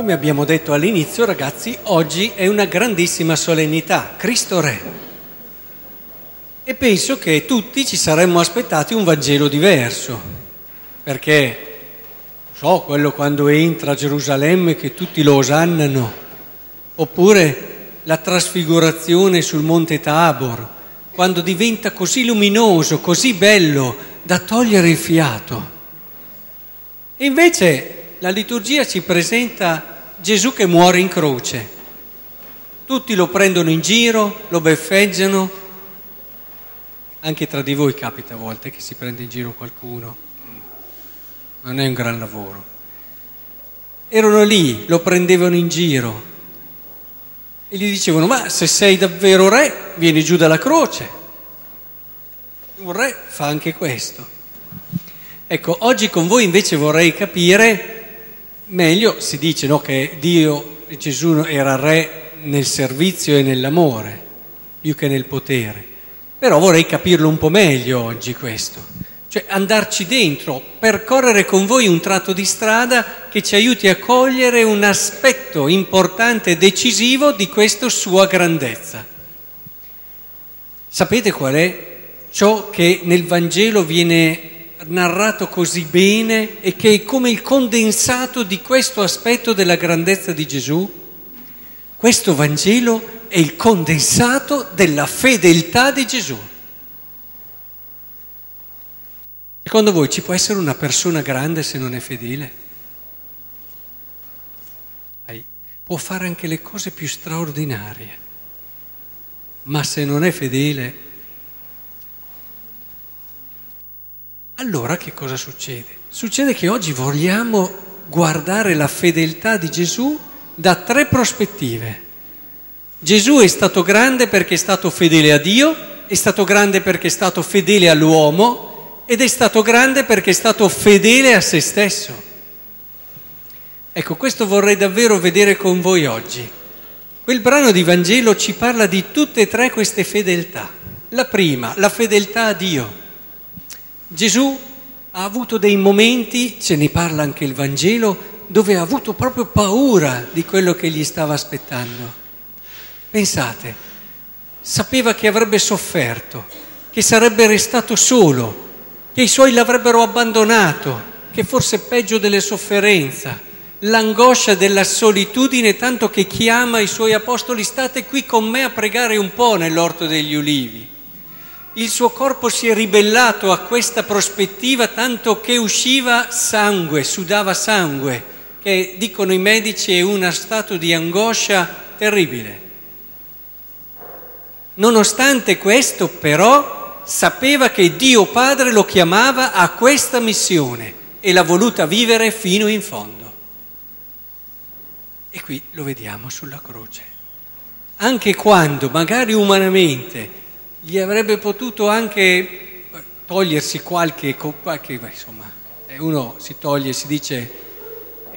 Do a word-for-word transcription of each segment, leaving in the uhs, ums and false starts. Come abbiamo detto all'inizio, ragazzi, oggi è una grandissima solennità, Cristo Re. E penso che tutti ci saremmo aspettati un Vangelo diverso, perché, non so, quello quando entra a Gerusalemme che tutti lo osannano, oppure la trasfigurazione sul Monte Tabor, quando diventa così luminoso, così bello, da togliere il fiato. E invece la liturgia ci presenta Gesù che muore in croce. Tutti lo prendono in giro, lo beffeggiano. Anche tra di voi capita a volte che si prende in giro qualcuno. Non è un gran lavoro. Erano lì, lo prendevano in giro. E gli dicevano, ma se sei davvero re, vieni giù dalla croce. Un re fa anche questo. Ecco, oggi con voi invece vorrei capire... Meglio si dice, no, che Dio e Gesù era re nel servizio e nell'amore, più che nel potere. Però vorrei capirlo un po' meglio oggi questo. Cioè andarci dentro, percorrere con voi un tratto di strada che ci aiuti a cogliere un aspetto importante e decisivo di questa sua grandezza. Sapete qual è ciò che nel Vangelo viene narrato così bene e che è come il condensato di questo aspetto della grandezza di Gesù? Questo Vangelo è il condensato della fedeltà di Gesù. Secondo voi ci può essere una persona grande se non è fedele? Può fare anche le cose più straordinarie, ma se non è fedele... Allora che cosa succede? Succede che oggi vogliamo guardare la fedeltà di Gesù da tre prospettive. Gesù è stato grande perché è stato fedele a Dio, è stato grande perché è stato fedele all'uomo ed è stato grande perché è stato fedele a se stesso. Ecco, questo vorrei davvero vedere con voi oggi. Quel brano di Vangelo ci parla di tutte e tre queste fedeltà. La prima, la fedeltà a Dio. Gesù ha avuto dei momenti, ce ne parla anche il Vangelo, dove ha avuto proprio paura di quello che gli stava aspettando. Pensate, sapeva che avrebbe sofferto, che sarebbe restato solo, che i suoi l'avrebbero abbandonato, che forse peggio delle sofferenze, l'angoscia della solitudine, tanto che chiama i suoi apostoli, state qui con me a pregare un po' nell'orto degli ulivi. Il suo corpo si è ribellato a questa prospettiva tanto che usciva sangue, sudava sangue, che dicono i medici è uno stato di angoscia terribile. Nonostante questo, però, sapeva che Dio Padre lo chiamava a questa missione e l'ha voluta vivere fino in fondo. E qui lo vediamo sulla croce. Anche quando, magari umanamente, gli avrebbe potuto anche togliersi qualche, qualche insomma, uno si toglie, si dice,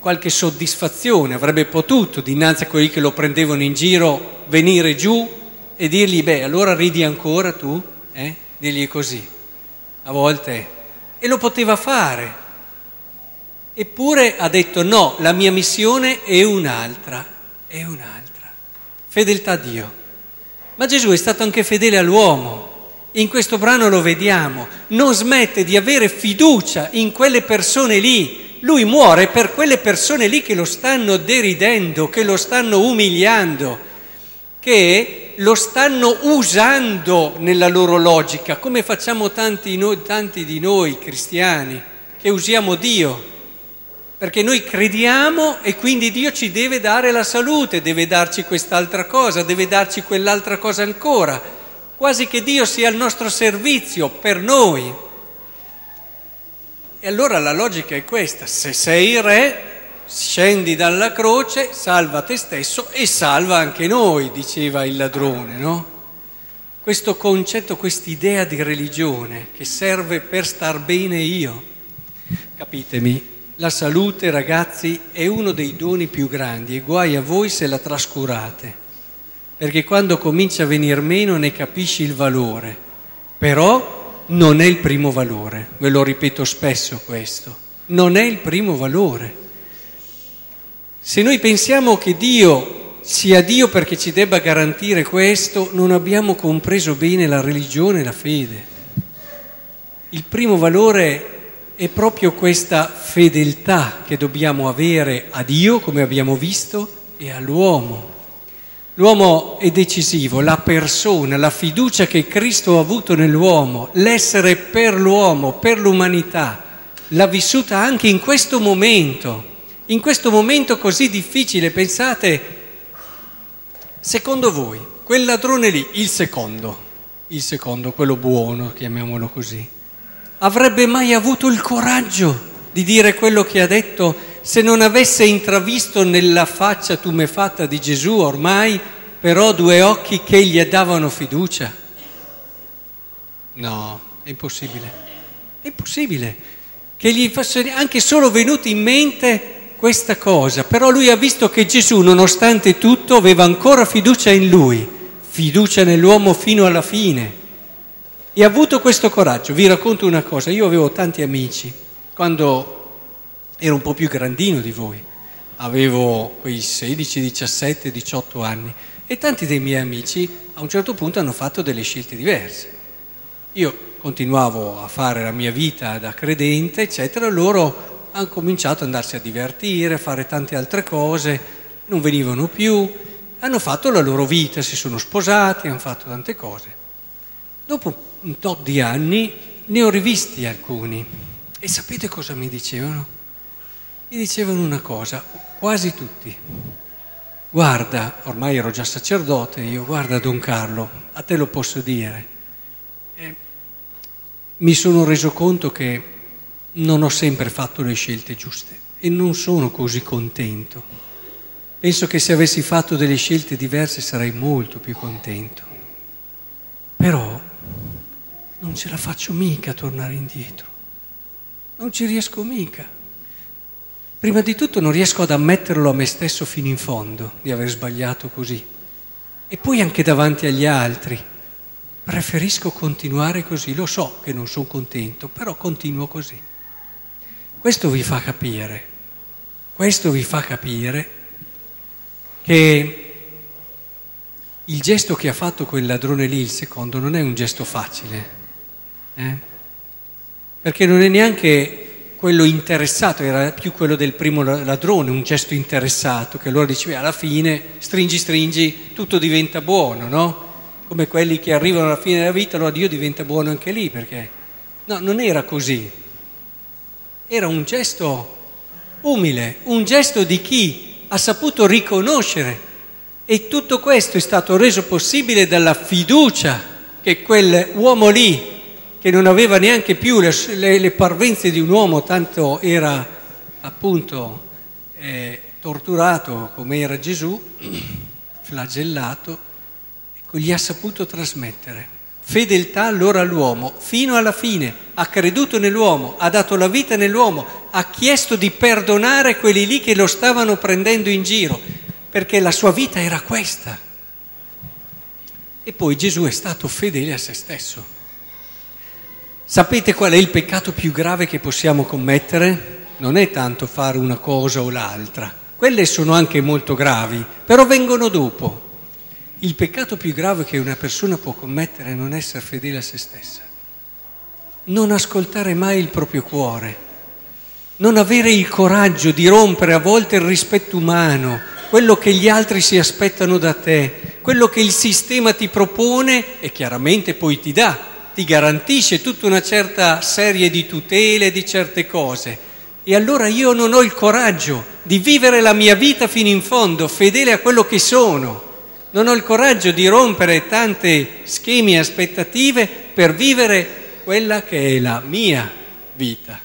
qualche soddisfazione, avrebbe potuto dinanzi a quelli che lo prendevano in giro venire giù e dirgli, beh, allora ridi ancora tu, eh? Dirgli così, a volte, e lo poteva fare. Eppure ha detto, no, la mia missione è un'altra, è un'altra, fedeltà a Dio. Ma Gesù è stato anche fedele all'uomo, in questo brano lo vediamo, non smette di avere fiducia in quelle persone lì, lui muore per quelle persone lì che lo stanno deridendo, che lo stanno umiliando, che lo stanno usando nella loro logica, come facciamo tanti, noi, tanti di noi cristiani, che usiamo Dio. Perché noi crediamo e quindi Dio ci deve dare la salute, deve darci quest'altra cosa, deve darci quell'altra cosa ancora. Quasi che Dio sia al nostro servizio, per noi. E allora la logica è questa, se sei re, scendi dalla croce, salva te stesso e salva anche noi, diceva il ladrone, no? Questo concetto, quest'idea di religione che serve per star bene io, capitemi. La salute, ragazzi, è uno dei doni più grandi e guai a voi se la trascurate, perché quando comincia a venir meno ne capisci il valore, però non è il primo valore, ve lo ripeto spesso questo, non è il primo valore. Se noi pensiamo che Dio sia Dio perché ci debba garantire questo, non abbiamo compreso bene la religione e la fede. Il primo valore è proprio questa fedeltà che dobbiamo avere a Dio, come abbiamo visto, e all'uomo. L'uomo è decisivo, la persona, la fiducia che Cristo ha avuto nell'uomo, l'essere per l'uomo, per l'umanità, l'ha vissuta anche in questo momento, in questo momento così difficile. Pensate, secondo voi, quel ladrone lì, il secondo, il secondo, quello buono, chiamiamolo così, avrebbe mai avuto il coraggio di dire quello che ha detto se non avesse intravisto nella faccia tumefatta di Gesù ormai però due occhi che gli davano fiducia? No, è impossibile. È impossibile che gli fosse anche solo venuta in mente questa cosa. Però lui ha visto che Gesù, nonostante tutto, aveva ancora fiducia in lui, fiducia nell'uomo fino alla fine. E ha avuto questo coraggio. Vi racconto una cosa, io avevo tanti amici, quando ero un po' più grandino di voi, avevo quei sedici, diciassette, diciotto anni, e tanti dei miei amici a un certo punto hanno fatto delle scelte diverse. Io continuavo a fare la mia vita da credente, eccetera, loro hanno cominciato ad andarsi a divertire, a fare tante altre cose, non venivano più, hanno fatto la loro vita, si sono sposati, hanno fatto tante cose. Dopo un tot di anni ne ho rivisti alcuni e sapete cosa mi dicevano? Mi dicevano una cosa, quasi tutti: guarda, ormai ero già sacerdote io, guarda Don Carlo, a te lo posso dire, eh, mi sono reso conto che non ho sempre fatto le scelte giuste e non sono così contento, penso che se avessi fatto delle scelte diverse sarei molto più contento, però non ce la faccio mica a tornare indietro, non ci riesco mica. Prima di tutto non riesco ad ammetterlo a me stesso fino in fondo, di aver sbagliato così. E poi anche davanti agli altri, preferisco continuare così, lo so che non sono contento, però continuo così. Questo vi fa capire, questo vi fa capire che il gesto che ha fatto quel ladrone lì, il secondo, non è un gesto facile. Eh? Perché non è neanche quello interessato, era più quello del primo ladrone, un gesto interessato che allora diceva alla fine stringi stringi tutto diventa buono, no? Come quelli che arrivano alla fine della vita, allora Dio diventa buono anche lì, perché no, non era così, era un gesto umile, un gesto di chi ha saputo riconoscere, e tutto questo è stato reso possibile dalla fiducia che quell'uomo lì, che non aveva neanche più le, le, le parvenze di un uomo, tanto era appunto eh, torturato come era Gesù, flagellato, ecco, gli ha saputo trasmettere fedeltà allora all'uomo fino alla fine, ha creduto nell'uomo, ha dato la vita nell'uomo, ha chiesto di perdonare quelli lì che lo stavano prendendo in giro, perché la sua vita era questa. E poi Gesù è stato fedele a se stesso. Sapete qual è il peccato più grave che possiamo commettere? Non è tanto fare una cosa o l'altra, quelle sono anche molto gravi, però vengono dopo. Il peccato più grave che una persona può commettere è non essere fedele a se stessa, non ascoltare mai il proprio cuore, non avere il coraggio di rompere a volte il rispetto umano, quello che gli altri si aspettano da te, quello che il sistema ti propone e chiaramente poi ti dà. Ti garantisce tutta una certa serie di tutele, di certe cose. E allora io non ho il coraggio di vivere la mia vita fino in fondo, fedele a quello che sono. Non ho il coraggio di rompere tante schemi e aspettative per vivere quella che è la mia vita.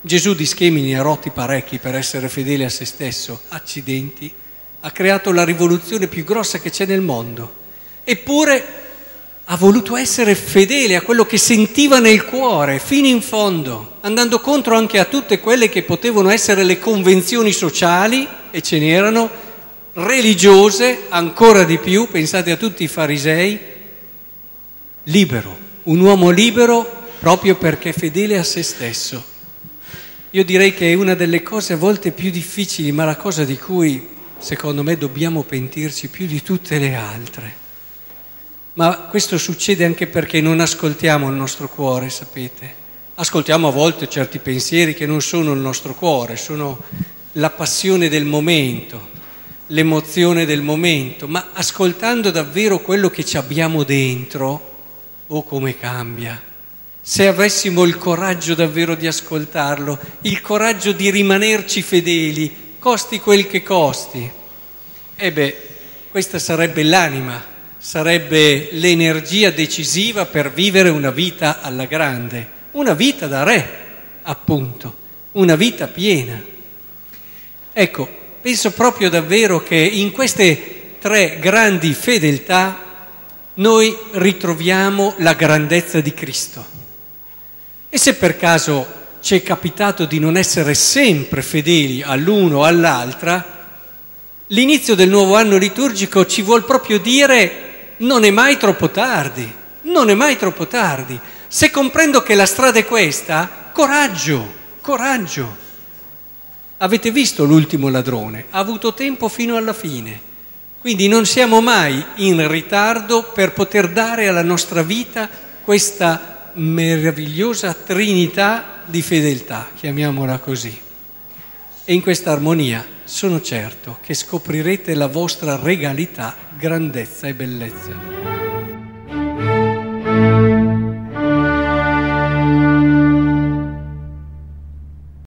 Gesù di schemi ne ha rotti parecchi per essere fedele a se stesso. Accidenti, ha creato la rivoluzione più grossa che c'è nel mondo. Eppure ha voluto essere fedele a quello che sentiva nel cuore, fino in fondo, andando contro anche a tutte quelle che potevano essere le convenzioni sociali, e ce n'erano, religiose, ancora di più, pensate a tutti i farisei. Libero, un uomo libero proprio perché è fedele a se stesso. Io direi che è una delle cose a volte più difficili, ma la cosa di cui, secondo me, dobbiamo pentirci più di tutte le altre. Ma questo succede anche perché non ascoltiamo il nostro cuore, sapete? Ascoltiamo a volte certi pensieri che non sono il nostro cuore, sono la passione del momento, l'emozione del momento, ma ascoltando davvero quello che ci abbiamo dentro, oh come cambia. Se avessimo il coraggio davvero di ascoltarlo, il coraggio di rimanerci fedeli, costi quel che costi, e beh, questa sarebbe l'anima, sarebbe l'energia decisiva per vivere una vita alla grande. Una vita da re, appunto, una vita piena. Ecco, penso proprio davvero che in queste tre grandi fedeltà noi ritroviamo la grandezza di Cristo. E se per caso ci è capitato di non essere sempre fedeli all'uno o all'altra, l'inizio del nuovo anno liturgico ci vuol proprio dire non è mai troppo tardi, non è mai troppo tardi. Se comprendo che la strada è questa, coraggio, coraggio. Avete visto l'ultimo ladrone, ha avuto tempo fino alla fine, quindi non siamo mai in ritardo per poter dare alla nostra vita questa meravigliosa trinità di fedeltà, chiamiamola così. E in questa armonia sono certo che scoprirete la vostra regalità, grandezza e bellezza.